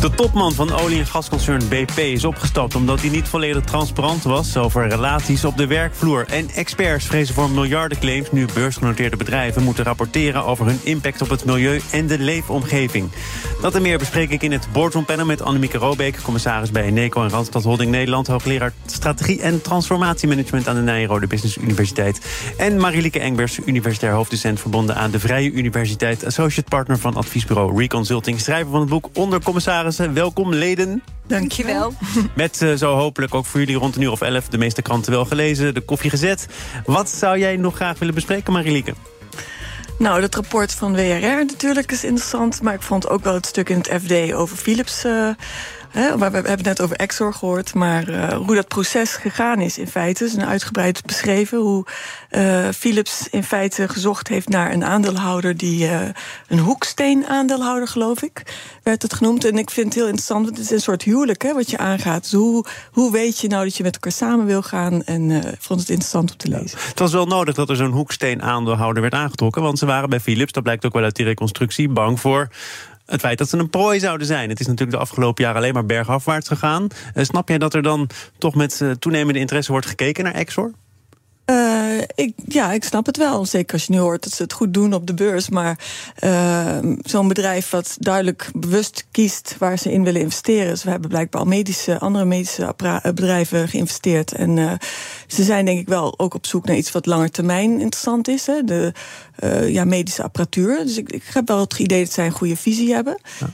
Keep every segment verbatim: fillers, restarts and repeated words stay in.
De topman van olie- en gasconcern B P is opgestapt omdat hij niet volledig transparant was over relaties op de werkvloer. En experts vrezen voor miljardenclaims nu beursgenoteerde bedrijven moeten rapporteren over hun impact op het milieu en de leefomgeving. Dat en meer bespreek ik in het boardroompanel met Annemieke Roobeek, commissaris bij Eneco en Randstad Holding Nederland, hoogleraar strategie en transformatiemanagement aan de Nyenrode Business Universiteit. En Marilieke Engbers, universitair hoofddocent verbonden aan de Vrije Universiteit, associate partner van adviesbureau Reconsulting, schrijver van het boek Onder commissarissen. Welkom, leden. Dankjewel. Met uh, zo hopelijk ook voor jullie rond een uur of elf de meeste kranten wel gelezen, de koffie gezet. Wat zou jij nog graag willen bespreken, Marilieke? Nou, dat rapport van W R R natuurlijk is interessant, maar ik vond ook wel het stuk in het F D over Philips. Uh, hè, waar we hebben net over Exor gehoord, maar uh, hoe dat proces gegaan is in feite. Is een uitgebreid beschreven hoe uh, Philips in feite gezocht heeft naar een aandeelhouder die uh, een hoeksteen-aandeelhouder, geloof ik, werd het genoemd. En ik vind het heel interessant, want het is een soort huwelijk hè, wat je aangaat. Dus hoe, hoe weet je nou dat je met elkaar samen wil gaan? En uh, ik vond het interessant om te lezen. Het was wel nodig dat er zo'n hoeksteen-aandeelhouder werd aangetrokken, want ze waren bij Philips, dat blijkt ook wel uit die reconstructie, bang voor het feit dat ze een prooi zouden zijn. Het is natuurlijk de afgelopen jaren alleen maar bergafwaarts gegaan. Uh, snap jij dat er dan toch met uh, toenemende interesse wordt gekeken naar Exor? Uh, ik, ja, ik snap het wel. Zeker als je nu hoort dat ze het goed doen op de beurs. Maar uh, zo'n bedrijf wat duidelijk bewust kiest waar ze in willen investeren. Dus we hebben blijkbaar al medische, andere medische appara- bedrijven geïnvesteerd. En uh, ze zijn denk ik wel ook op zoek naar iets wat langer termijn interessant is. Hè? De uh, ja, medische apparatuur. Dus ik, ik heb wel het idee dat zij een goede visie hebben. Ja.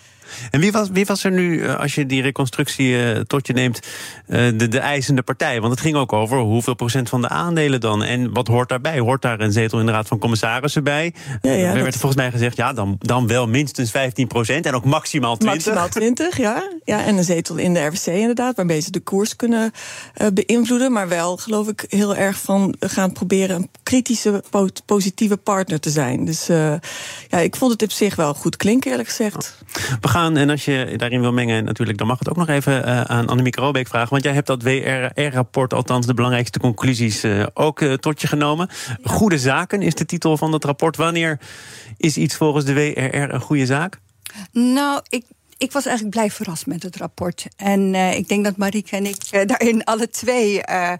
En wie was, wie was er nu, als je die reconstructie uh, tot je neemt, uh, de, de eisende partij? Want het ging ook over hoeveel procent van de aandelen dan. En wat hoort daarbij? Hoort daar een zetel in de Raad van Commissarissen bij? Ja, ja, er werd dat... volgens mij gezegd, ja, dan, dan wel minstens vijftien procent en ook maximaal twintig. Maximaal twintig, ja. ja. En een zetel in de R V C inderdaad, waarmee ze de koers kunnen uh, beïnvloeden. Maar wel, geloof ik, heel erg van gaan proberen een kritische, po- positieve partner te zijn. Dus uh, ja, ik vond het op zich wel goed klinken, eerlijk gezegd. We gaan En als je daarin wil mengen, natuurlijk, dan mag het ook nog even uh, aan Annemieke Roobeek vragen. Want jij hebt dat W R R-rapport, althans de belangrijkste conclusies, uh, ook uh, tot je genomen. Ja. Goede zaken is de titel van dat rapport. Wanneer is iets volgens de W R R een goede zaak? Nou, ik... Ik was eigenlijk blij verrast met het rapport. En uh, ik denk dat Marieke en ik uh, daarin alle twee uh, uh,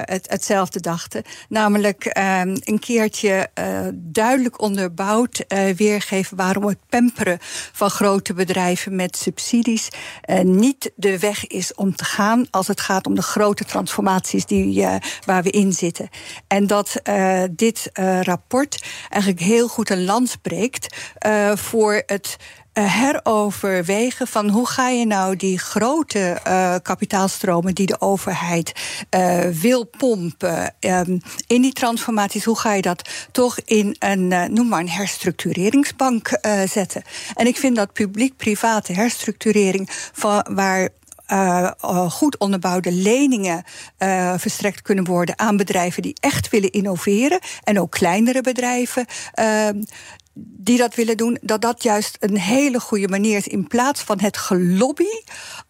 het, hetzelfde dachten. Namelijk uh, een keertje uh, duidelijk onderbouwd uh, weergeven waarom het pamperen van grote bedrijven met subsidies uh, niet de weg is om te gaan als het gaat om de grote transformaties die, uh, waar we in zitten. En dat uh, dit uh, rapport eigenlijk heel goed een lans breekt uh, voor het heroverwegen van hoe ga je nou die grote uh, kapitaalstromen die de overheid uh, wil pompen um, in die transformaties, hoe ga je dat toch in een, uh, noem maar een herstructureringsbank uh, zetten. En ik vind dat publiek-private herstructurering van waar Uh, goed onderbouwde leningen uh, verstrekt kunnen worden aan bedrijven die echt willen innoveren en ook kleinere bedrijven uh, die dat willen doen, dat dat juist een hele goede manier is in plaats van het gelobby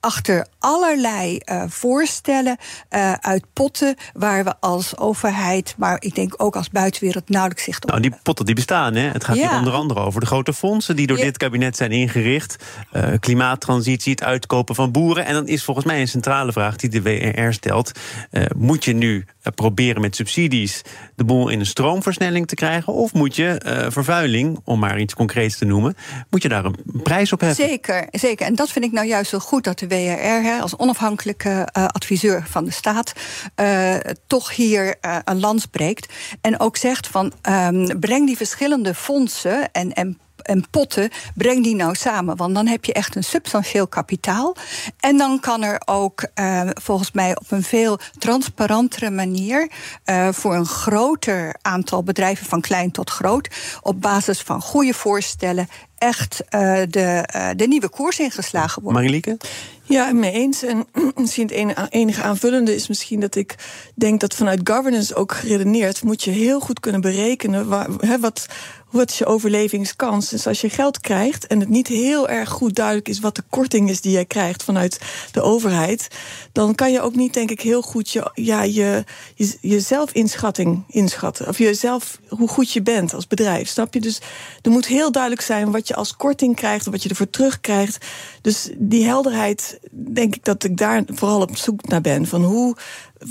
achter allerlei uh, voorstellen uh, uit potten waar we als overheid, maar ik denk ook als buitenwereld nauwelijks zicht op hebben. Nou, die potten die bestaan, hè? Het gaat ja. hier onder andere over de grote fondsen die door ja. dit kabinet zijn ingericht, uh, klimaattransitie, het uitkopen van boeren en dan is volgens mij een centrale vraag die de W R R stelt. Uh, moet je nu uh, proberen met subsidies de boel in een stroomversnelling te krijgen? Of moet je uh, vervuiling, om maar iets concreets te noemen, moet je daar een prijs op hebben? Zeker, zeker. En dat vind ik nou juist zo goed dat de W R R hè, als onafhankelijke uh, adviseur van de staat uh, toch hier uh, een lans breekt. En ook zegt van um, breng die verschillende fondsen en, en en potten, breng die nou samen. Want dan heb je echt een substantieel kapitaal. En dan kan er ook eh, volgens mij op een veel transparantere manier eh, voor een groter aantal bedrijven van klein tot groot op basis van goede voorstellen echt uh, de, uh, de nieuwe koers ingeslagen wordt. Marilieke? Ja, mee eens. En misschien het enige aanvullende is misschien dat ik denk dat vanuit governance ook geredeneerd moet je heel goed kunnen berekenen waar, he, wat, wat is je overlevingskans. Dus als je geld krijgt en het niet heel erg goed duidelijk is wat de korting is die jij krijgt vanuit de overheid, dan kan je ook niet, denk ik, heel goed je, ja, je, je, je zelfinschatting inschatten. Of jezelf, hoe goed je bent als bedrijf, snap je? Dus er moet heel duidelijk zijn wat je als korting krijgt en wat je ervoor terugkrijgt. Dus die helderheid, denk ik dat ik daar vooral op zoek naar ben. Van hoe,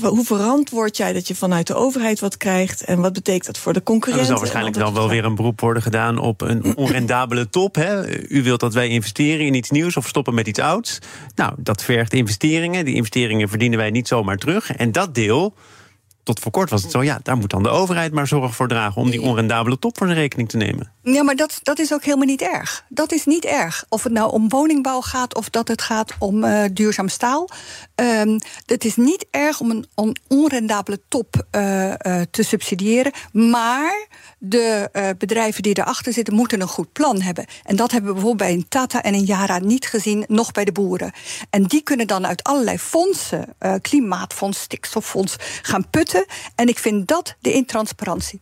hoe verantwoord jij dat je vanuit de overheid wat krijgt en wat betekent dat voor de concurrentie? Er zal waarschijnlijk dan wel weer een beroep worden gedaan op een onrendabele top. Hè? U wilt dat wij investeren in iets nieuws of stoppen met iets ouds. Nou, dat vergt investeringen. Die investeringen verdienen wij niet zomaar terug. En dat deel, tot voor kort was het zo, ja, daar moet dan de overheid maar zorg voor dragen om die onrendabele top voor zijn rekening te nemen. Ja, maar dat, dat is ook helemaal niet erg. Dat is niet erg. Of het nou om woningbouw gaat of dat het gaat om uh, duurzaam staal. Um, het is niet erg om een on- onrendabele top uh, uh, te subsidiëren. Maar de uh, bedrijven die erachter zitten moeten een goed plan hebben. En dat hebben we bijvoorbeeld bij een Tata en een Yara niet gezien, nog bij de boeren. En die kunnen dan uit allerlei fondsen, uh, klimaatfonds, stikstoffonds, gaan putten. En ik vind dat de intransparantie.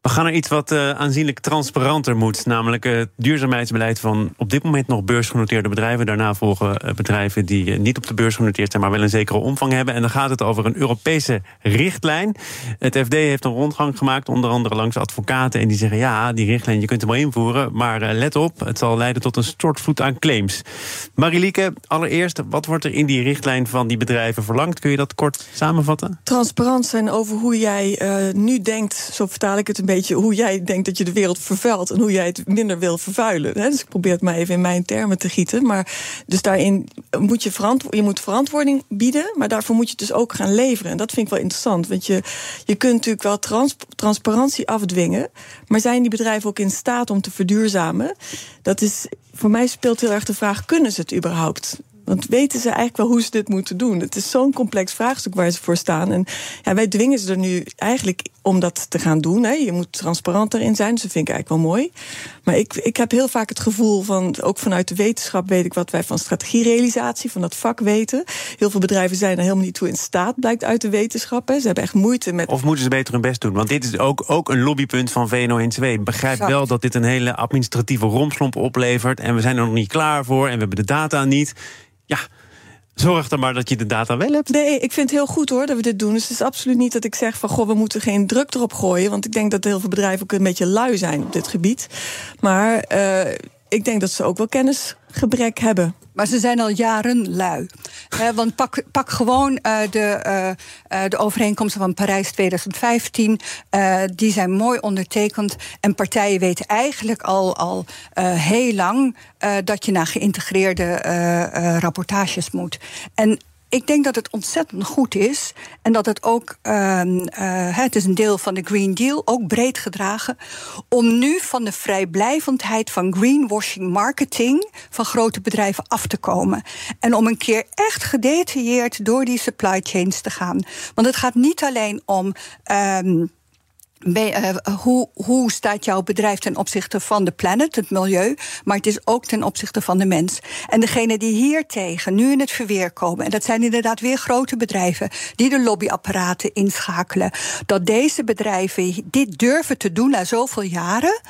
We gaan naar iets wat uh, aanzienlijk transparanter moet. Namelijk het duurzaamheidsbeleid van op dit moment nog beursgenoteerde bedrijven. Daarna volgen bedrijven die niet op de beurs genoteerd zijn, maar wel een zekere omvang hebben. En dan gaat het over een Europese richtlijn. Het F D heeft een rondgang gemaakt, onder andere langs advocaten. En die zeggen, ja, die richtlijn, je kunt hem wel invoeren. Maar uh, let op, het zal leiden tot een stortvloed aan claims. Marilieke, allereerst, wat wordt er in die richtlijn van die bedrijven verlangd? Kun je dat kort samenvatten? Transparant zijn over hoe jij uh, nu denkt, zo vertaal ik het een beetje. Hoe jij denkt dat je de wereld vervuilt en hoe jij het minder wil vervuilen. Dus ik probeer het maar even in mijn termen te gieten. Maar dus daarin moet je, verantwo- je moet verantwoording bieden, maar daarvoor moet je het dus ook gaan leveren. En dat vind ik wel interessant, want je, je kunt natuurlijk wel trans- transparantie afdwingen, maar zijn die bedrijven ook in staat om te verduurzamen? Dat is, voor mij speelt heel erg de vraag, kunnen ze het überhaupt? Want weten ze eigenlijk wel hoe ze dit moeten doen? Het is zo'n complex vraagstuk waar ze voor staan. En ja, wij dwingen ze er nu eigenlijk om dat te gaan doen. Hè. Je moet transparant daarin zijn, dus dat vind ik eigenlijk wel mooi. Maar ik, ik heb heel vaak het gevoel van, ook vanuit de wetenschap weet ik wat wij van strategierealisatie, van dat vak weten. Heel veel bedrijven zijn er helemaal niet toe in staat, blijkt uit de wetenschap. Hè. Ze hebben echt moeite met... Of moeten ze beter hun best doen? Want dit is ook, ook een lobbypunt van V N O N C W. Begrijp exact. Wel dat dit een hele administratieve romslomp oplevert en we zijn er nog niet klaar voor en we hebben de data niet. Ja, zorg dan maar dat je de data wel hebt. Nee, ik vind het heel goed hoor dat we dit doen. Dus het is absoluut niet dat ik zeg van, goh, we moeten geen druk erop gooien. Want ik denk dat heel veel bedrijven ook een beetje lui zijn op dit gebied. Maar uh, ik denk dat ze ook wel kennisgebrek hebben. Maar ze zijn al jaren lui. He, want pak, pak gewoon uh, de, uh, de overeenkomsten van Parijs tweeduizend vijftien. Uh, die zijn mooi ondertekend. En partijen weten eigenlijk al, al uh, heel lang uh, dat je naar geïntegreerde uh, uh, rapportages moet. En ik denk dat het ontzettend goed is. En dat het ook, uh, uh, het is een deel van de Green Deal, ook breed gedragen, om nu van de vrijblijvendheid van greenwashing marketing van grote bedrijven af te komen. En om een keer echt gedetailleerd door die supply chains te gaan. Want het gaat niet alleen om Uh, Be, uh, hoe, hoe staat jouw bedrijf ten opzichte van de planet, het milieu, maar het is ook ten opzichte van de mens. En degenen die hier tegen nu in het verweer komen, en dat zijn inderdaad weer grote bedrijven die de lobbyapparaten inschakelen, dat deze bedrijven dit durven te doen na zoveel jaren,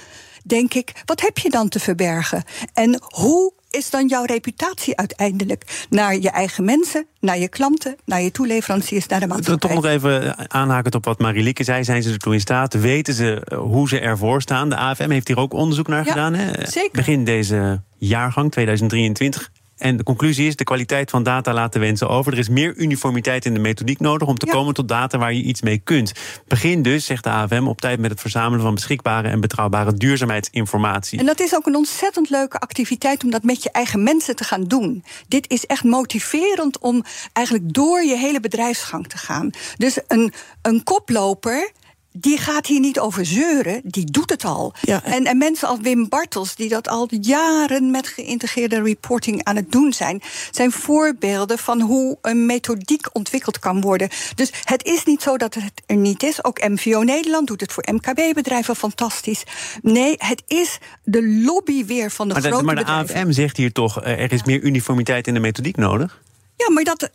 denk ik, wat heb je dan te verbergen? En hoe is dan jouw reputatie uiteindelijk naar je eigen mensen, naar je klanten, naar je toeleveranciers, naar de maatschappij? Toch nog even aanhakend op wat Marilieke zei. Zijn ze er toe in staat? Weten ze hoe ze ervoor staan? De A F M heeft hier ook onderzoek naar ja, gedaan. Hè? Zeker. Begin deze jaargang, tweeduizend drieëntwintig. En de conclusie is, de kwaliteit van data laat de wensen over. Er is meer uniformiteit in de methodiek nodig om te ja. komen tot data waar je iets mee kunt. Begin dus, zegt de A F M, op tijd met het verzamelen van beschikbare en betrouwbare duurzaamheidsinformatie. En dat is ook een ontzettend leuke activiteit om dat met je eigen mensen te gaan doen. Dit is echt motiverend om eigenlijk door je hele bedrijfsgang te gaan. Dus een, een koploper die gaat hier niet over zeuren, die doet het al. Ja. En, en mensen als Wim Bartels, die dat al jaren met geïntegreerde reporting aan het doen zijn, zijn voorbeelden van hoe een methodiek ontwikkeld kan worden. Dus het is niet zo dat het er niet is. Ook M V O Nederland doet het voor M K B-bedrijven fantastisch. Nee, het is de lobby weer van de maar grote de, maar de bedrijven. A F M zegt hier toch, er is ja. meer uniformiteit in de methodiek nodig? Ja, maar dat,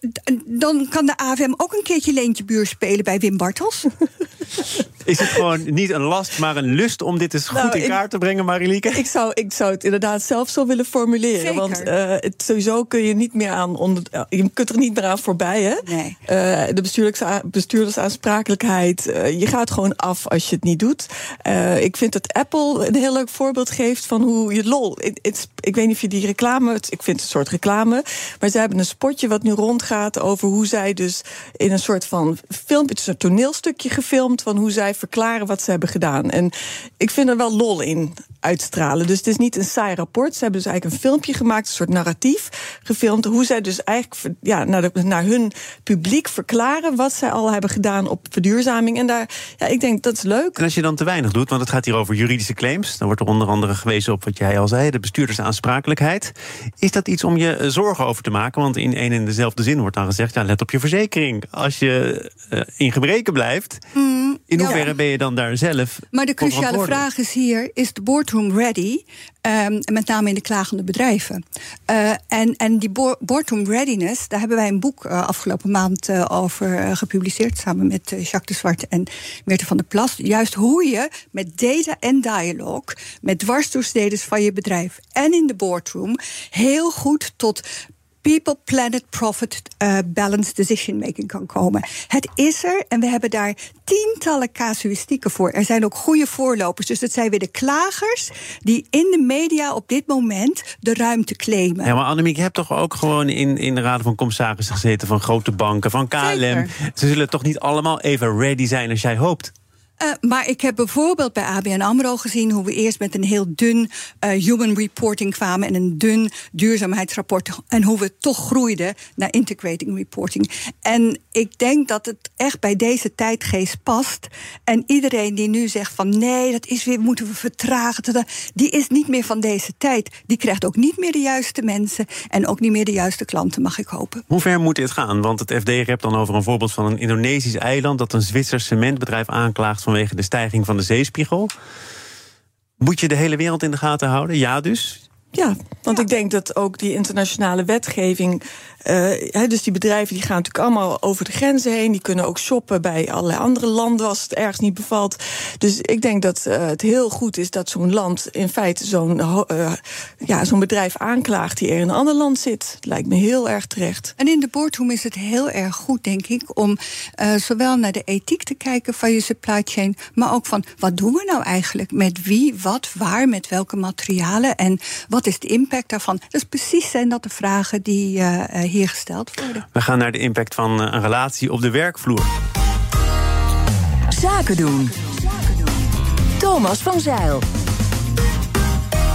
dan kan de A F M ook een keertje leentje buur spelen bij Wim Bartels. Is het gewoon niet een last, maar een lust om dit eens goed nou, in kaart ik, te brengen, Marilieke? Ik zou, ik zou het inderdaad zelf zo willen formuleren. Zeker. Want uh, het, sowieso kun je niet meer aan onder, je kunt er niet meer aan voorbij, hè? Nee. Uh, de bestuurlijke, bestuurdersaansprakelijkheid. Uh, je gaat gewoon af als je het niet doet. Uh, ik vind dat Apple een heel leuk voorbeeld geeft van hoe je lol. It, it, ik weet niet of je die reclame. Het, ik vind het een soort reclame, maar ze hebben een spotje wat nu rondgaat over hoe zij dus in een soort van filmpje, het is een toneelstukje gefilmd van hoe zij verklaren wat ze hebben gedaan. En ik vind er wel lol in uitstralen. Dus het is niet een saai rapport. Ze hebben dus eigenlijk een filmpje gemaakt, een soort narratief gefilmd, hoe zij dus eigenlijk ja, naar, de, naar hun publiek verklaren wat zij al hebben gedaan op verduurzaming. En daar, ja, ik denk, dat is leuk. En als je dan te weinig doet, want het gaat hier over juridische claims, dan wordt er onder andere gewezen op wat jij al zei, de bestuurdersaansprakelijkheid. Is dat iets om je zorgen over te maken? Want in één en dezelfde zin wordt dan gezegd, ja, let op je verzekering. Als je uh, in gebreken blijft, mm, in hoeverre ja. ben je dan daar zelf? Maar de cruciale vraag is hier, is de boardroom ready? Um, met name in de klagende bedrijven. Uh, en, en die bo- boardroom readiness, daar hebben wij een boek uh, afgelopen maand uh, over uh, gepubliceerd, samen met uh, Jacques de Zwarte en Meerte van der Plas. Juist hoe je met data en dialoog, met dwarsdoorsteders van je bedrijf en in de boardroom, heel goed tot people, planet, profit, uh, balanced decision-making kan komen. Het is er en we hebben daar tientallen casuïstieken voor. Er zijn ook goede voorlopers. Dus dat zijn weer de klagers die in de media op dit moment de ruimte claimen. Ja, maar Annemieke, je hebt toch ook gewoon in, in de raden van commissarissen gezeten, van grote banken, van K L M. Zeker. Ze zullen toch niet allemaal even ready zijn als jij hoopt? Uh, maar ik heb bijvoorbeeld bij A B N AMRO gezien hoe we eerst met een heel dun uh, human reporting kwamen en een dun duurzaamheidsrapport en hoe we toch groeiden naar integrating reporting. En ik denk dat het echt bij deze tijdgeest past. En iedereen die nu zegt van nee, dat is weer, moeten we vertragen, die is niet meer van deze tijd. Die krijgt ook niet meer de juiste mensen en ook niet meer de juiste klanten, mag ik hopen. Hoe ver moet dit gaan? Want het F D rept dan over een voorbeeld van een Indonesisch eiland dat een Zwitsers cementbedrijf aanklaagt vanwege de stijging van de zeespiegel. Moet je de hele wereld in de gaten houden? Ja dus? Ja, want ja. ik denk dat ook die internationale wetgeving, Uh, dus die bedrijven die gaan natuurlijk allemaal over de grenzen heen. Die kunnen ook shoppen bij allerlei andere landen als het ergens niet bevalt. Dus ik denk dat uh, het heel goed is dat zo'n land in feite zo'n, uh, ja, zo'n bedrijf aanklaagt die er in een ander land zit. Dat lijkt me heel erg terecht. En in de boardroom is het heel erg goed, denk ik, om uh, zowel naar de ethiek te kijken van je supply chain, maar ook van wat doen we nou eigenlijk? Met wie, wat, waar, met welke materialen en wat is de impact daarvan? Dus precies zijn dat de vragen die Uh, hier gesteld worden. We gaan naar de impact van een relatie op de werkvloer. Zaken doen. Thomas van Zijl.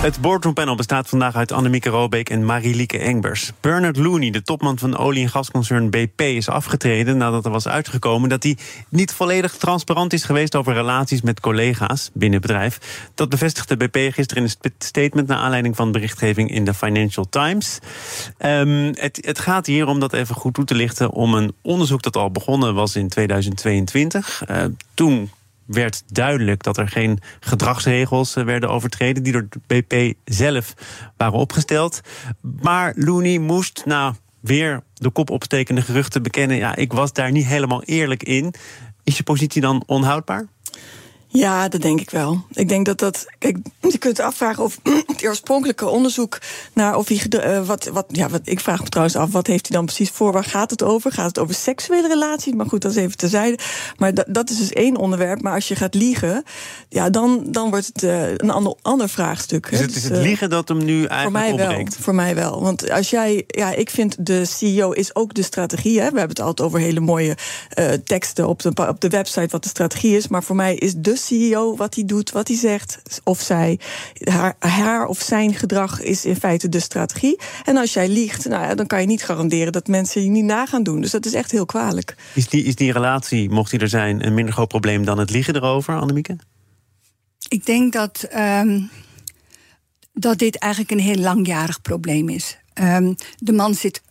Het boardroompanel bestaat vandaag uit Annemieke Roobeek en Marilieke Engbers. Bernard Looney, de topman van de olie- en gasconcern B P, is afgetreden nadat er was uitgekomen dat hij niet volledig transparant is geweest over relaties met collega's binnen het bedrijf. Dat bevestigde B P gisteren in een statement naar aanleiding van berichtgeving in de Financial Times. Um, het, het gaat hier, om dat even goed toe te lichten, om een onderzoek dat al begonnen was in tweeduizend tweeëntwintig. Uh, toen werd duidelijk dat er geen gedragsregels werden overtreden die door de B P zelf waren opgesteld. Maar Looney moest na weer de kop opstekende geruchten bekennen, ja, ik was daar niet helemaal eerlijk in. Is je positie dan onhoudbaar? Ja, dat denk ik wel. Ik denk dat dat. Kijk, je kunt afvragen of het oorspronkelijke onderzoek naar of hij. Uh, wat, wat, ja, wat, ik vraag me trouwens af, wat heeft hij dan precies voor? Waar gaat het over? Gaat het over seksuele relaties? Maar goed, dat is even terzijde. Maar da, dat is dus één onderwerp. Maar als je gaat liegen, ja, dan, dan wordt het uh, een ander, ander vraagstuk. Dus het is dus, uh, het liegen dat hem nu eigenlijk opbreekt? Voor mij wel. Want als jij. Ja, ik vind de C E O is ook de strategie. Hè? We hebben het altijd over hele mooie uh, teksten op de, op de website, wat de strategie is. Maar voor mij is de C E O, wat hij doet, wat hij zegt, of zij, haar, haar of zijn gedrag is in feite de strategie. En als jij liegt, nou, dan kan je niet garanderen dat mensen je niet na gaan doen. Dus dat is echt heel kwalijk. Is die, is die relatie, mocht die er zijn, een minder groot probleem dan het liegen erover, Annemieke? Ik denk dat, um, dat dit eigenlijk een heel langjarig probleem is. Um, de man zit...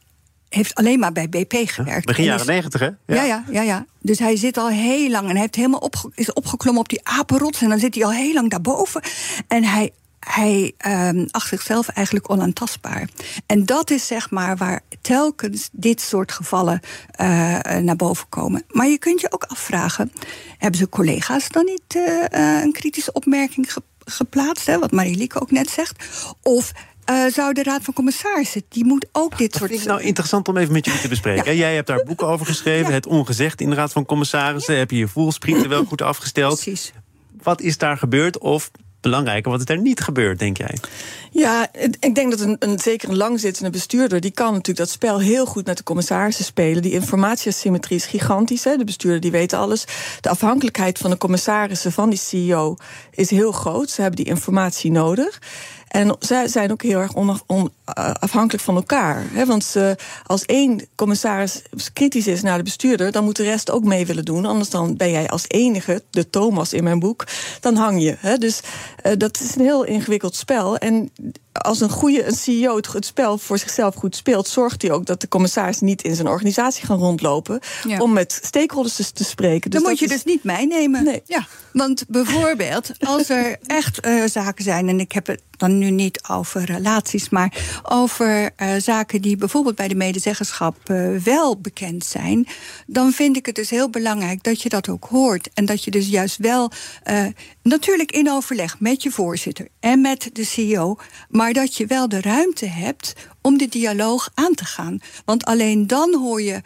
heeft alleen maar bij B P gewerkt. Begin jaren negentig, hè? Ja. Ja, ja, ja, ja. Dus hij zit al heel lang en hij heeft helemaal opge- is opgeklommen op die apenrots en dan zit hij al heel lang daarboven. En hij, hij um, acht zichzelf eigenlijk onaantastbaar. En dat is zeg maar waar telkens dit soort gevallen uh, naar boven komen. Maar je kunt je ook afvragen, hebben ze collega's dan niet uh, uh, een kritische opmerking ge- geplaatst, hè, wat Marilieke ook net zegt, of... Uh, zou de Raad van Commissarissen, die moet ook ja, dit dat soort... Dat is nou interessant om even met jullie te bespreken. Ja. Jij hebt daar boeken over geschreven, ja. Het ongezegd in de Raad van Commissarissen. Ja. Heb je je voelsprieten wel goed afgesteld. Precies. Wat is daar gebeurd of... belangrijker wat het er niet gebeurt, denk jij? Ja, ik denk dat een, een zeker een langzittende bestuurder... die kan natuurlijk dat spel heel goed met de commissarissen spelen. Die informatieasymmetrie is gigantisch. Hè? De bestuurder die weet alles. De afhankelijkheid van de commissarissen van die C E O is heel groot. Ze hebben die informatie nodig. En zij zijn ook heel erg onaf, on, afhankelijk van elkaar. Hè? Want ze, als één commissaris kritisch is naar de bestuurder... dan moet de rest ook mee willen doen. Anders dan ben jij als enige, de Thomas in mijn boek, dan hang je. Hè? Dus... Uh, dat is een heel ingewikkeld spel. En als een goede een C E O het, het spel voor zichzelf goed speelt... zorgt hij ook dat de commissaris niet in zijn organisatie gaan rondlopen... Ja. Om met stakeholders te, te spreken. Dus dan moet je is... dus niet meenemen. Nee. Ja. Want bijvoorbeeld, als er echt uh, zaken zijn... en ik heb het dan nu niet over relaties... maar over uh, zaken die bijvoorbeeld bij de medezeggenschap uh, wel bekend zijn... dan vind ik het dus heel belangrijk dat je dat ook hoort. En dat je dus juist wel uh, natuurlijk in overleg met je voorzitter... en met de C E O... maar dat je wel de ruimte hebt om de dialoog aan te gaan. Want alleen dan hoor je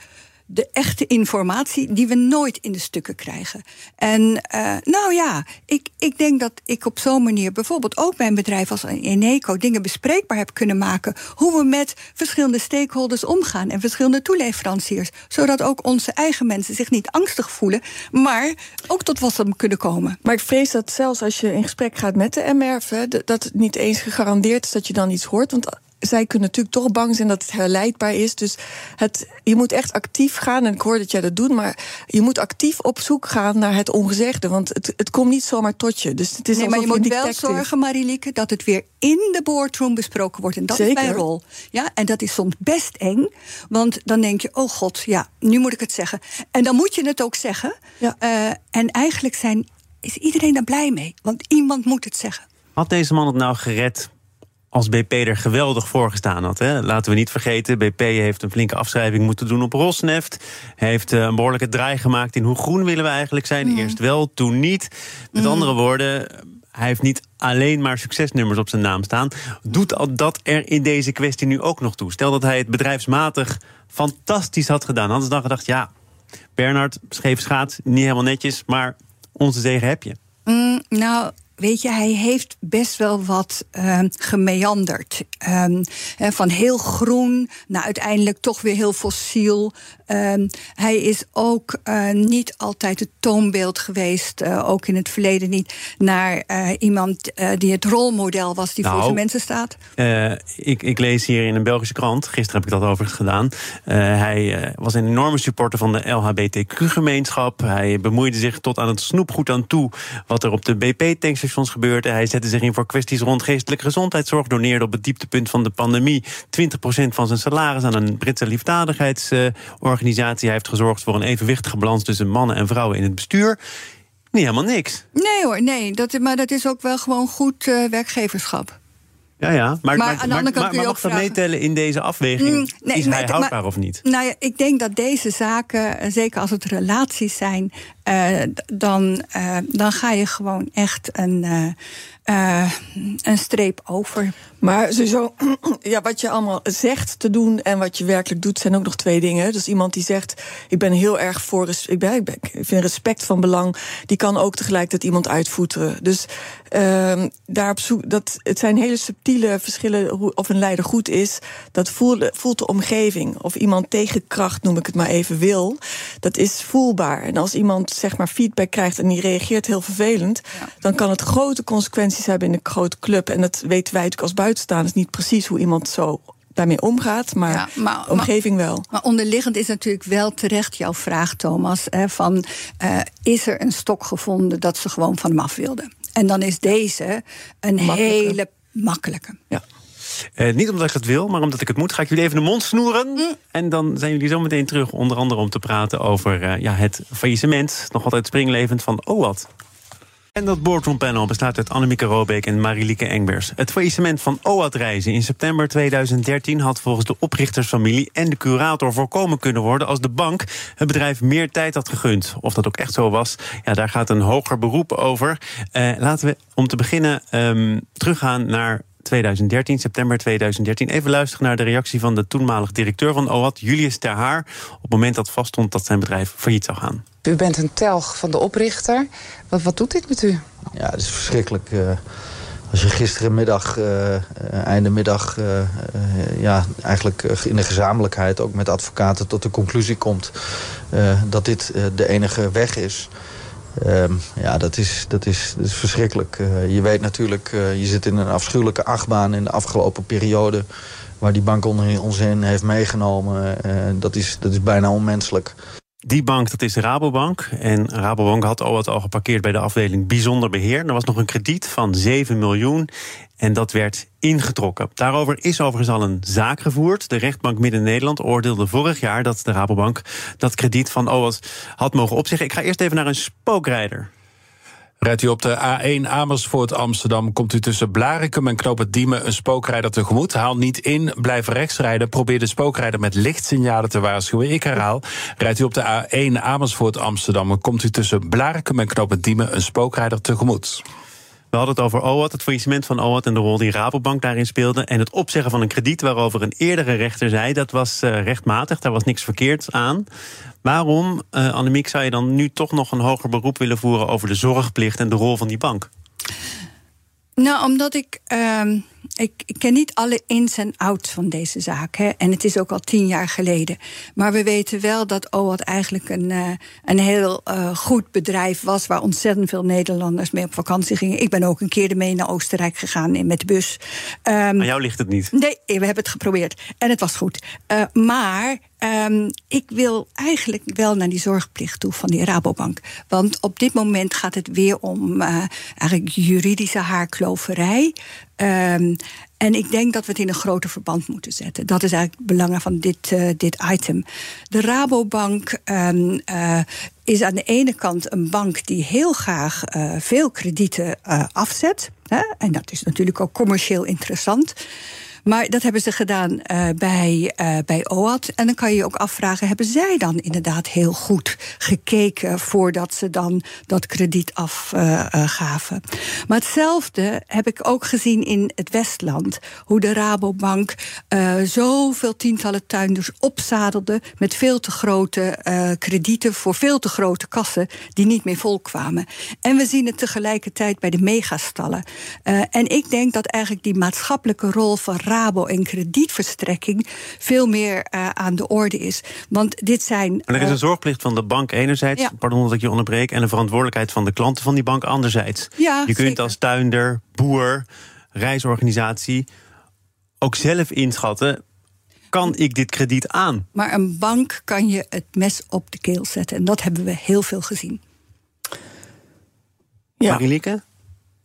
de echte informatie die we nooit in de stukken krijgen. En uh, nou ja, ik, ik denk dat ik op zo'n manier... bijvoorbeeld ook bij een bedrijf als Eneco... dingen bespreekbaar heb kunnen maken... hoe we met verschillende stakeholders omgaan... en verschillende toeleveranciers. Zodat ook onze eigen mensen zich niet angstig voelen... maar ook tot wassen kunnen komen. Maar ik vrees dat zelfs als je in gesprek gaat met de M R... Hè, dat het niet eens gegarandeerd is dat je dan iets hoort... want zij kunnen natuurlijk toch bang zijn dat het herleidbaar is. Dus het, je moet echt actief gaan. En ik hoor dat jij dat doet. Maar je moet actief op zoek gaan naar het ongezegde. Want het, het komt niet zomaar tot je. Dus het is nee, maar je moet detective. Wel zorgen, Marilieke, dat het weer in de boardroom besproken wordt. En dat Zeker. Is mijn rol. Ja, en dat is soms best eng. Want dan denk je, oh god, ja, nu moet ik het zeggen. En dan moet je het ook zeggen. Ja. Uh, en eigenlijk zijn, is iedereen daar blij mee. Want iemand moet het zeggen. Had deze man het nou gered... als B P er geweldig voor gestaan had. Hè? Laten we niet vergeten, B P heeft een flinke afschrijving moeten doen op Rosneft. Heeft een behoorlijke draai gemaakt in hoe groen willen we eigenlijk zijn. Mm. Eerst wel, toen niet. Met mm. andere woorden, hij heeft niet alleen maar succesnummers op zijn naam staan. Doet dat er in deze kwestie nu ook nog toe? Stel dat hij het bedrijfsmatig fantastisch had gedaan. Hadden ze dan gedacht, ja, Bernard, scheef schaats, niet helemaal netjes... maar onze zegen heb je. Mm, nou... Weet je, hij heeft best wel wat uh, gemeanderd. Um, he, van heel groen naar uiteindelijk toch weer heel fossiel. Um, hij is ook uh, niet altijd het toonbeeld geweest, uh, ook in het verleden niet... naar uh, iemand uh, die het rolmodel was die nou, voor zijn mensen staat. Uh, ik, ik lees hier in een Belgische krant, gisteren heb ik dat overigens gedaan... Uh, hij uh, was een enorme supporter van de L H B T Q-gemeenschap. Hij bemoeide zich tot aan het snoepgoed aan toe wat er op de B P-tanks... gebeurde. Hij zette zich in voor kwesties rond geestelijke gezondheidszorg. Doneerde op het dieptepunt van de pandemie twintig procent van zijn salaris aan een Britse liefdadigheidsorganisatie. Uh, hij heeft gezorgd voor een evenwichtige balans tussen mannen en vrouwen in het bestuur. Niet helemaal niks. Nee hoor, nee, dat, maar dat is ook wel gewoon goed uh, werkgeverschap. Ja, ja, maar, maar, maar aan de andere kant kun je ook vragen... meetellen in deze afweging, mm, nee, is hij houdbaar maar, of niet? Nou ja, ik denk dat deze zaken, zeker als het relaties zijn... Uh, dan, uh, dan ga je gewoon echt een, uh, uh, een streep over. Maar sowieso, ja, wat je allemaal zegt te doen en wat je werkelijk doet... zijn ook nog twee dingen. Dus iemand die zegt, ik ben heel erg voor... ik, ben, ik, ben, ik vind respect van belang... die kan ook tegelijkertijd iemand uitvoeteren. Dus uh, daar op zoek, dat, het zijn hele subtiele verschillen... of een leider goed is, dat voelt, voelt de omgeving. Of iemand tegenkracht, noem ik het maar even, wil. Dat is voelbaar. En als iemand... zeg maar feedback krijgt en die reageert heel vervelend, ja. dan kan het grote consequenties hebben in een grote club. En dat weten wij natuurlijk als buitenstaanders niet precies hoe iemand zo daarmee omgaat, maar, ja, maar de omgeving wel. Maar, maar onderliggend is natuurlijk wel terecht jouw vraag, Thomas, hè, van uh, is er een stok gevonden dat ze gewoon van hem af wilden? En dan is deze een makkelijke. hele makkelijke. Ja. Uh, niet omdat ik het wil, maar omdat ik het moet, ga ik jullie even de mond snoeren. Mm. En dan zijn jullie zo meteen terug, onder andere om te praten over uh, ja, het faillissement, nog altijd springlevend, van Oad. En dat boardroom panel bestaat uit Annemieke Roobeek en Marilieke Engbers. Het faillissement van Oad Reizen in september tweeduizend dertien... had volgens de oprichtersfamilie en de curator voorkomen kunnen worden als de bank het bedrijf meer tijd had gegund. Of dat ook echt zo was, ja, daar gaat een hoger beroep over. Uh, laten we om te beginnen um, teruggaan naar tweeduizend dertien, september tweeduizend dertien. Even luisteren naar de reactie van de toenmalig directeur van Oad, Julius ter Haar, op het moment dat vaststond dat zijn bedrijf failliet zou gaan. U bent een telg van de oprichter. Wat, wat doet dit met u? Ja, het is verschrikkelijk. Uh, als je gisterenmiddag, uh, uh, eindemiddag, uh, uh, ja, eigenlijk in de gezamenlijkheid, ook met advocaten, tot de conclusie komt uh, dat dit uh, de enige weg is. Um, ja, dat is, dat is, dat is verschrikkelijk. Uh, je weet natuurlijk, uh, je zit in een afschuwelijke achtbaan in de afgelopen periode, waar die bank onder ons heen heeft meegenomen. Uh, dat is, dat is bijna onmenselijk. Die bank, dat is de Rabobank. En Rabobank had Oad al geparkeerd bij de afdeling bijzonder beheer. Er was nog een krediet van zeven miljoen en dat werd ingetrokken. Daarover is overigens al een zaak gevoerd. De rechtbank Midden-Nederland oordeelde vorig jaar dat de Rabobank dat krediet van Oad had mogen opzeggen. Ik ga eerst even naar een spookrijder. Rijdt u op de A één Amersfoort Amsterdam, komt u tussen Blaricum en Knoppen Diemen een spookrijder tegemoet. Haal niet in, blijf rechts rijden. Probeer de spookrijder met lichtsignalen te waarschuwen. Ik herhaal, rijdt u op de A één Amersfoort Amsterdam, komt u tussen Blaricum en Knoppen Diemen een spookrijder tegemoet. We hadden het over Oad, het faillissement van Oad en de rol die Rabobank daarin speelde. En het opzeggen van een krediet waarover een eerdere rechter zei, dat was uh, rechtmatig, daar was niks verkeerds aan. Waarom, uh, Annemiek, zou je dan nu toch nog een hoger beroep willen voeren over de zorgplicht en de rol van die bank? Nou, omdat ik... Uh, ik, ik ken niet alle ins en outs van deze zaak. Hè, en het is ook al tien jaar geleden. Maar we weten wel dat Oad eigenlijk een, uh, een heel uh, goed bedrijf was, waar ontzettend veel Nederlanders mee op vakantie gingen. Ik ben ook een keer ermee naar Oostenrijk gegaan met de bus. Um, Aan jou ligt het niet. Nee, we hebben het geprobeerd. En het was goed. Uh, maar... Um, ik wil eigenlijk wel naar die zorgplicht toe van die Rabobank. Want op dit moment gaat het weer om uh, eigenlijk juridische haarkloverij. Um, en ik denk dat we het in een groter verband moeten zetten. Dat is eigenlijk het belang van dit, uh, dit item. De Rabobank um, uh, is aan de ene kant een bank die heel graag uh, veel kredieten uh, afzet. Hè? En dat is natuurlijk ook commercieel interessant. Maar dat hebben ze gedaan uh, bij, uh, bij Oad. En dan kan je je ook afvragen, hebben zij dan inderdaad heel goed gekeken voordat ze dan dat krediet afgaven? Uh, uh, maar hetzelfde heb ik ook gezien in het Westland. Hoe de Rabobank uh, zoveel tientallen tuinders opzadelde met veel te grote uh, kredieten voor veel te grote kassen die niet meer volkwamen. En we zien het tegelijkertijd bij de megastallen. Uh, en ik denk dat eigenlijk die maatschappelijke rol van Rabo en kredietverstrekking veel meer uh, aan de orde is. Want dit zijn... En er is een zorgplicht van de bank enerzijds, ja. pardon dat ik je onderbreek, en een verantwoordelijkheid van de klanten van die bank anderzijds. Ja, je kunt zeker. Als tuinder, boer, reisorganisatie ook zelf inschatten, kan ik dit krediet aan? Maar een bank kan je het mes op de keel zetten. En dat hebben we heel veel gezien. Ja. Marilieke?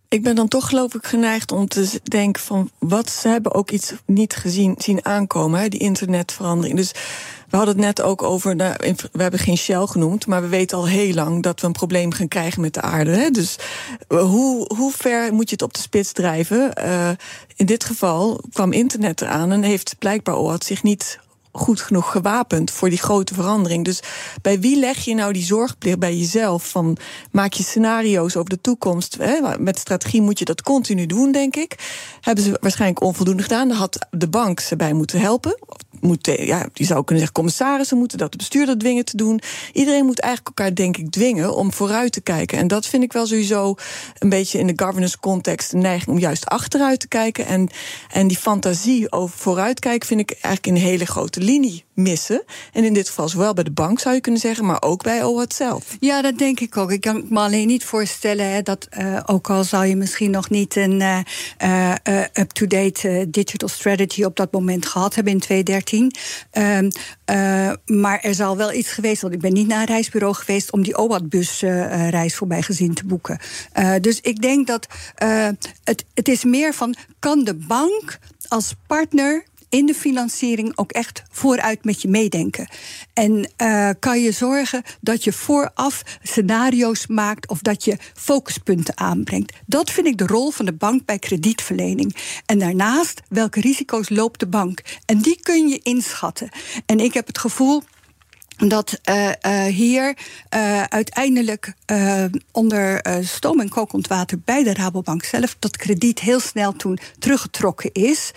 Ik ben dan toch geloof ik geneigd om te denken van wat ze hebben ook iets niet gezien zien aankomen, hè, die internetverandering. Dus we hadden het net ook over, nou, we hebben geen Shell genoemd, maar we weten al heel lang dat we een probleem gaan krijgen met de aarde. Hè. Dus hoe, hoe ver moet je het op de spits drijven? Uh, in dit geval kwam internet eraan en heeft blijkbaar Oad zich niet goed genoeg gewapend voor die grote verandering. Dus bij wie leg je nou die zorgplicht bij jezelf? Van, maak je scenario's over de toekomst? Hè? Met strategie moet je dat continu doen, denk ik. Hebben ze waarschijnlijk onvoldoende gedaan. Dan had de bank ze bij moeten helpen. Moet, ja, die zou kunnen zeggen, commissarissen moeten dat, de bestuurder dwingen te doen. Iedereen moet eigenlijk elkaar, denk ik, dwingen om vooruit te kijken. En dat vind ik wel sowieso een beetje in de governance context een neiging om juist achteruit te kijken. En, en die fantasie over vooruitkijken vind ik eigenlijk een hele grote linie missen. En in dit geval zowel bij de bank zou je kunnen zeggen, maar ook bij Oad zelf. Ja, dat denk ik ook. Ik kan me alleen niet voorstellen hè, dat uh, ook al zou je misschien nog niet een uh, uh, up-to-date uh, digital strategy op dat moment gehad hebben in tweeduizend dertien. Um, uh, maar er zal wel iets geweest, want ik ben niet naar een reisbureau geweest om die Oad-bus uh, reis voor mijn gezin te boeken. Uh, dus ik denk dat uh, het, het is meer van, kan de bank als partner in de financiering ook echt vooruit met je meedenken. En uh, kan je zorgen dat je vooraf scenario's maakt of dat je focuspunten aanbrengt. Dat vind ik de rol van de bank bij kredietverlening. En daarnaast, welke risico's loopt de bank? En die kun je inschatten. En ik heb het gevoel dat uh, uh, hier uh, uiteindelijk uh, onder uh, stoom en kokend water bij de Rabobank zelf dat krediet heel snel toen teruggetrokken is.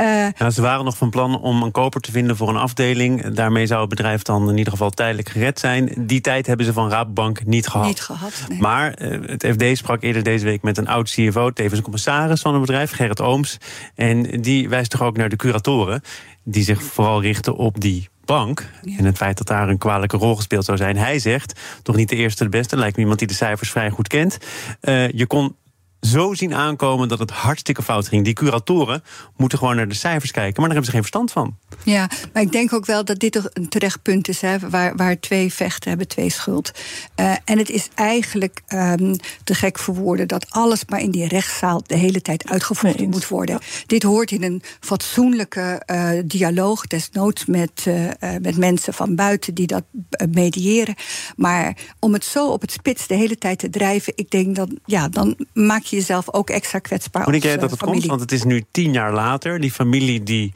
Uh, nou, ze waren nog van plan om een koper te vinden voor een afdeling. Daarmee zou het bedrijf dan in ieder geval tijdelijk gered zijn. Die tijd hebben ze van Rabobank niet gehad. Niet gehad nee. Maar uh, het F D sprak eerder deze week met een oud C F O, tevens commissaris van het bedrijf, Gerrit Ooms. En die wijst toch ook naar de curatoren die zich vooral richten op die bank en het feit dat daar een kwalijke rol gespeeld zou zijn. Hij zegt, toch niet de eerste de beste, lijkt me iemand die de cijfers vrij goed kent. Uh, je kon zo zien aankomen dat het hartstikke fout ging. Die curatoren moeten gewoon naar de cijfers kijken, maar daar hebben ze geen verstand van. Ja, maar ik denk ook wel dat dit een terecht punt is, hè, waar, waar twee vechten hebben, twee schuld. Uh, en het is eigenlijk um, te gek voor woorden dat alles maar in die rechtszaal de hele tijd uitgevochten nee, moet worden. Ja. Dit hoort in een fatsoenlijke uh, dialoog, desnoods met, uh, uh, met mensen van buiten die dat uh, mediëren. Maar om het zo op het spits de hele tijd te drijven, ik denk dat, ja, dan maak je jezelf ook extra kwetsbaar. Hoe denk jij dat het familie komt? Want het is nu tien jaar later. Die familie die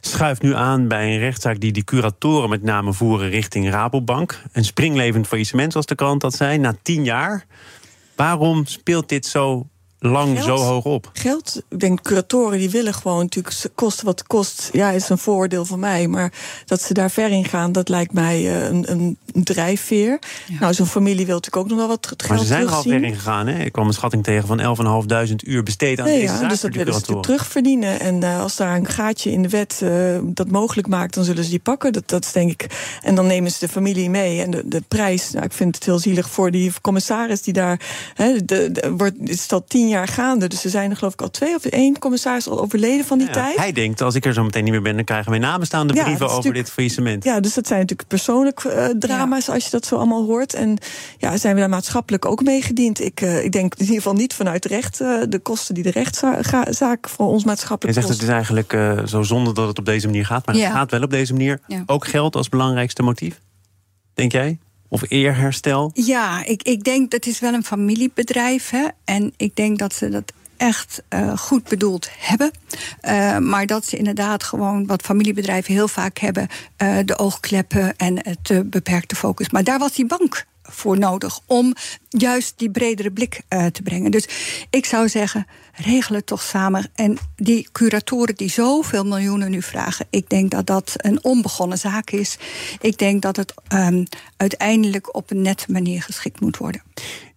schuift nu aan bij een rechtszaak die die curatoren met name voeren richting Rabobank. Een springlevend faillissement, zoals de krant dat zei. Na tien jaar. Waarom speelt dit zo lang geld, zo hoog op? Geld, ik denk curatoren die willen gewoon natuurlijk kosten wat kost. Ja, is een vooroordeel van mij, maar dat ze daar ver in gaan, dat lijkt mij een, een drijfveer. Ja. Nou, zo'n familie wil natuurlijk ook nog wel wat geld terugzien. Maar ze zijn er al ver in gegaan, hè? Ik kwam een schatting tegen van elfduizend vijfhonderd uur besteed aan nee, deze ja, zaak. Dus dat willen ze terugverdienen. En uh, als daar een gaatje in de wet uh, dat mogelijk maakt, dan zullen ze die pakken. Dat, dat is denk ik. En dan nemen ze de familie mee. En de, de prijs, nou, ik vind het heel zielig voor die commissaris die daar, hè, de, de, wordt, is dat tien jaar gaande. Dus er zijn er geloof ik al twee of één commissaris al overleden van die ja, tijd. Hij denkt, als ik er zo meteen niet meer ben, dan krijgen mijn nabestaanden ja, brieven over dit faillissement. Ja, dus dat zijn natuurlijk persoonlijk uh, drama's ja. als je dat zo allemaal hoort. En ja, zijn we daar maatschappelijk ook mee gediend? Ik, uh, ik denk in ieder geval niet vanuit recht uh, de kosten die de rechtszaak voor ons maatschappelijk kost. Je zegt het is eigenlijk uh, zo zonde dat het op deze manier gaat, maar ja. het gaat wel op deze manier. Ja. Ook geld als belangrijkste motief, denk jij? Of eerherstel? Ja, ik, ik denk dat het wel een familiebedrijf is. En ik denk dat ze dat echt uh, goed bedoeld hebben. Uh, maar dat ze inderdaad gewoon wat familiebedrijven heel vaak hebben. Uh, de oogkleppen en het uh, beperkte focus. Maar daar was die bank voor nodig om juist die bredere blik uh, te brengen. Dus ik zou zeggen, regel het toch samen. En die curatoren die zoveel miljoenen nu vragen, ik denk dat dat een onbegonnen zaak is. Ik denk dat het um, uiteindelijk op een nette manier geschikt moet worden.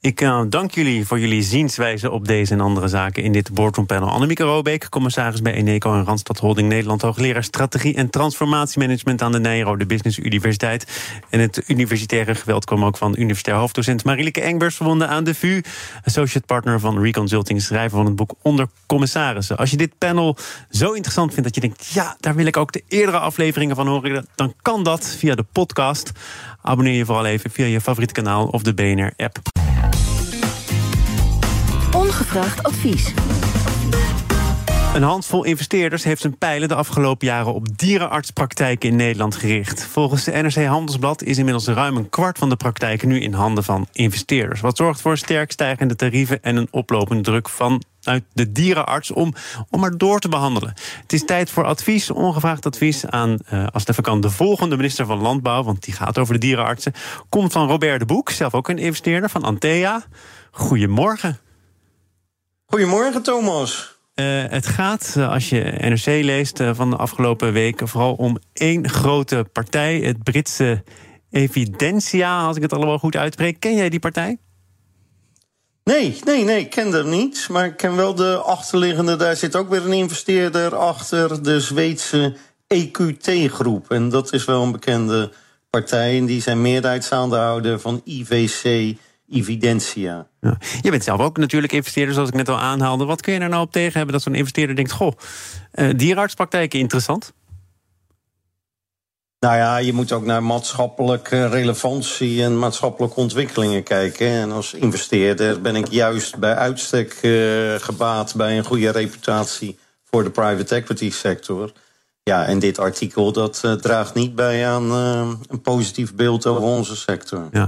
Ik uh, dank jullie voor jullie zienswijze op deze en andere zaken in dit boardroompanel. Annemieke Roobeek, commissaris bij Eneco en Randstad Holding Nederland, hoogleraar strategie en transformatiemanagement aan de Nyenrode Business Universiteit. En het universitaire geweld kwam ook van universitair hoofddocent Marilieke Engbers, verbonden aan de V U, associate partner van Reconsulting, schrijver van het boek Onder commissarissen. Als je dit panel zo interessant vindt dat je denkt, ja, daar wil ik ook de eerdere afleveringen van horen, dan kan dat via de podcast. Abonneer je vooral even via je favoriete kanaal of de B N R-app. Ongevraagd advies. Een handvol investeerders heeft zijn pijlen de afgelopen jaren op dierenartspraktijken in Nederland gericht. Volgens de N R C Handelsblad is inmiddels ruim een kwart van de praktijken nu in handen van investeerders. Wat zorgt voor sterk stijgende tarieven en een oplopende druk vanuit de dierenarts om, om maar door te behandelen. Het is tijd voor advies, ongevraagd advies aan, uh, als de vakant de volgende minister van Landbouw, want die gaat over de dierenartsen, komt van Robert de Boek, zelf ook een investeerder van Antea. Goedemorgen. Goedemorgen, Thomas. Uh, het gaat, als je N R C leest uh, van de afgelopen week, vooral om één grote partij, het Britse Evidentia, als ik het allemaal goed uitspreek. Ken jij die partij? Nee, nee, nee, ik ken dat niet. Maar ik ken wel de achterliggende, daar zit ook weer een investeerder achter, de Zweedse E Q T-groep. En dat is wel een bekende partij. En die zijn meerderheidsaandeelhouder van I V C Evidentia. Ja. Je bent zelf ook natuurlijk investeerder, zoals ik net al aanhaalde. Wat kun je er nou op tegen hebben dat zo'n investeerder denkt... goh, uh, dierenartspraktijken, interessant? Nou ja, je moet ook naar maatschappelijke relevantie en maatschappelijke ontwikkelingen kijken. En als investeerder ben ik juist bij uitstek uh, gebaat bij een goede reputatie voor de private equity sector. Ja, en dit artikel dat uh, draagt niet bij aan uh, een positief beeld over onze sector. Ja.